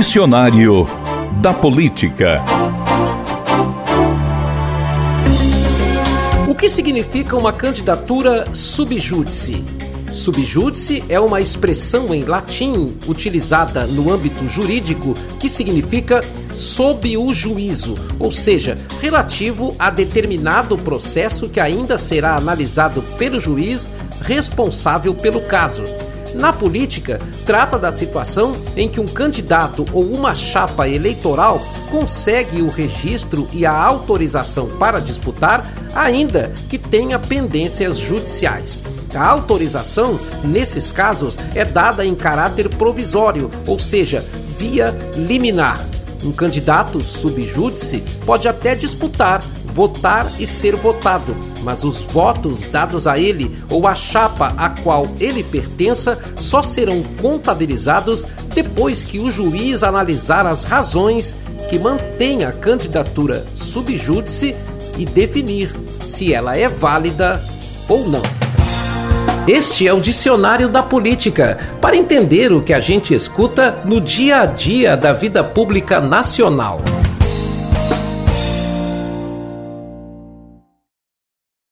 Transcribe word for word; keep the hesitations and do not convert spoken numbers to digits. Dicionário da Política. O que significa uma candidatura subjudice? Subjudice é uma expressão em latim utilizada no âmbito jurídico que significa sob o juízo, ou seja, relativo a determinado processo que ainda será analisado pelo juiz responsável pelo caso. Na política, trata da situação em que um candidato ou uma chapa eleitoral consegue o registro e a autorização para disputar, ainda que tenha pendências judiciais. A autorização, nesses casos, é dada em caráter provisório, ou seja, via liminar. Um candidato subjúdice pode até disputar, votar e ser votado, mas os votos dados a ele ou à chapa a qual ele pertença só serão contabilizados depois que o juiz analisar as razões que mantêm a candidatura subjúdice e definir se ela é válida ou não. Este é o Dicionário da Política, para entender o que a gente escuta no dia a dia da vida pública nacional.